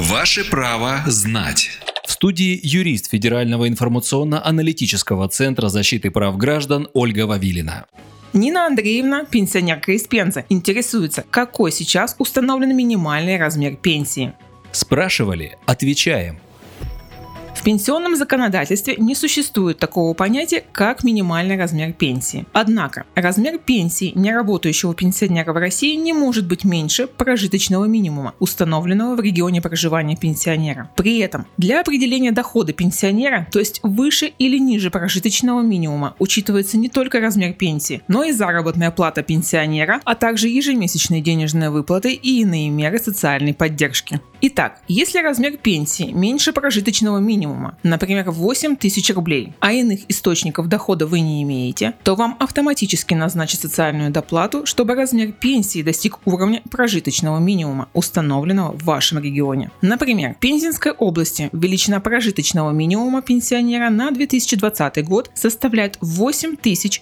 Ваше право знать. В студии юрист Федерального информационно-аналитического центра защиты прав граждан Ольга Вавилина. Нина Андреевна, пенсионерка из Пензы, интересуется, какой сейчас установлен минимальный размер пенсии. Спрашивали, отвечаем. В пенсионном законодательстве не существует такого понятия, как минимальный размер пенсии. Однако, размер пенсии неработающего пенсионера в России не может быть меньше прожиточного минимума, установленного в регионе проживания пенсионера. При этом, для определения дохода пенсионера, то есть выше или ниже прожиточного минимума, учитывается не только размер пенсии, но и заработная плата пенсионера, а также ежемесячные денежные выплаты и иные меры социальной поддержки. Итак, если размер пенсии меньше прожиточного минимума, например, 8 тысяч рублей, а иных источников дохода вы не имеете, то вам автоматически назначат социальную доплату, чтобы размер пенсии достиг уровня прожиточного минимума, установленного в вашем регионе. Например, в Пензенской области величина прожиточного минимума пенсионера на 2020 год составляет 8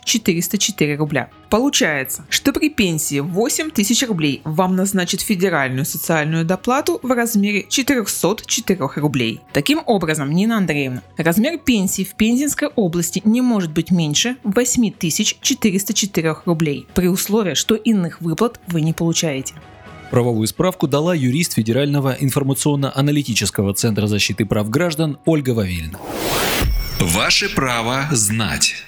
404 рубля. Получается, что при пенсии 8 тысяч рублей вам назначат федеральную социальную доплату в размере 404 рублей. Таким образом, Нина Андреевна, размер пенсии в Пензенской области не может быть меньше 8 404 рублей, при условии, что иных выплат вы не получаете. Правовую справку дала юрист Федерального информационно-аналитического центра защиты прав граждан Ольга Вавильна. Ваше право знать.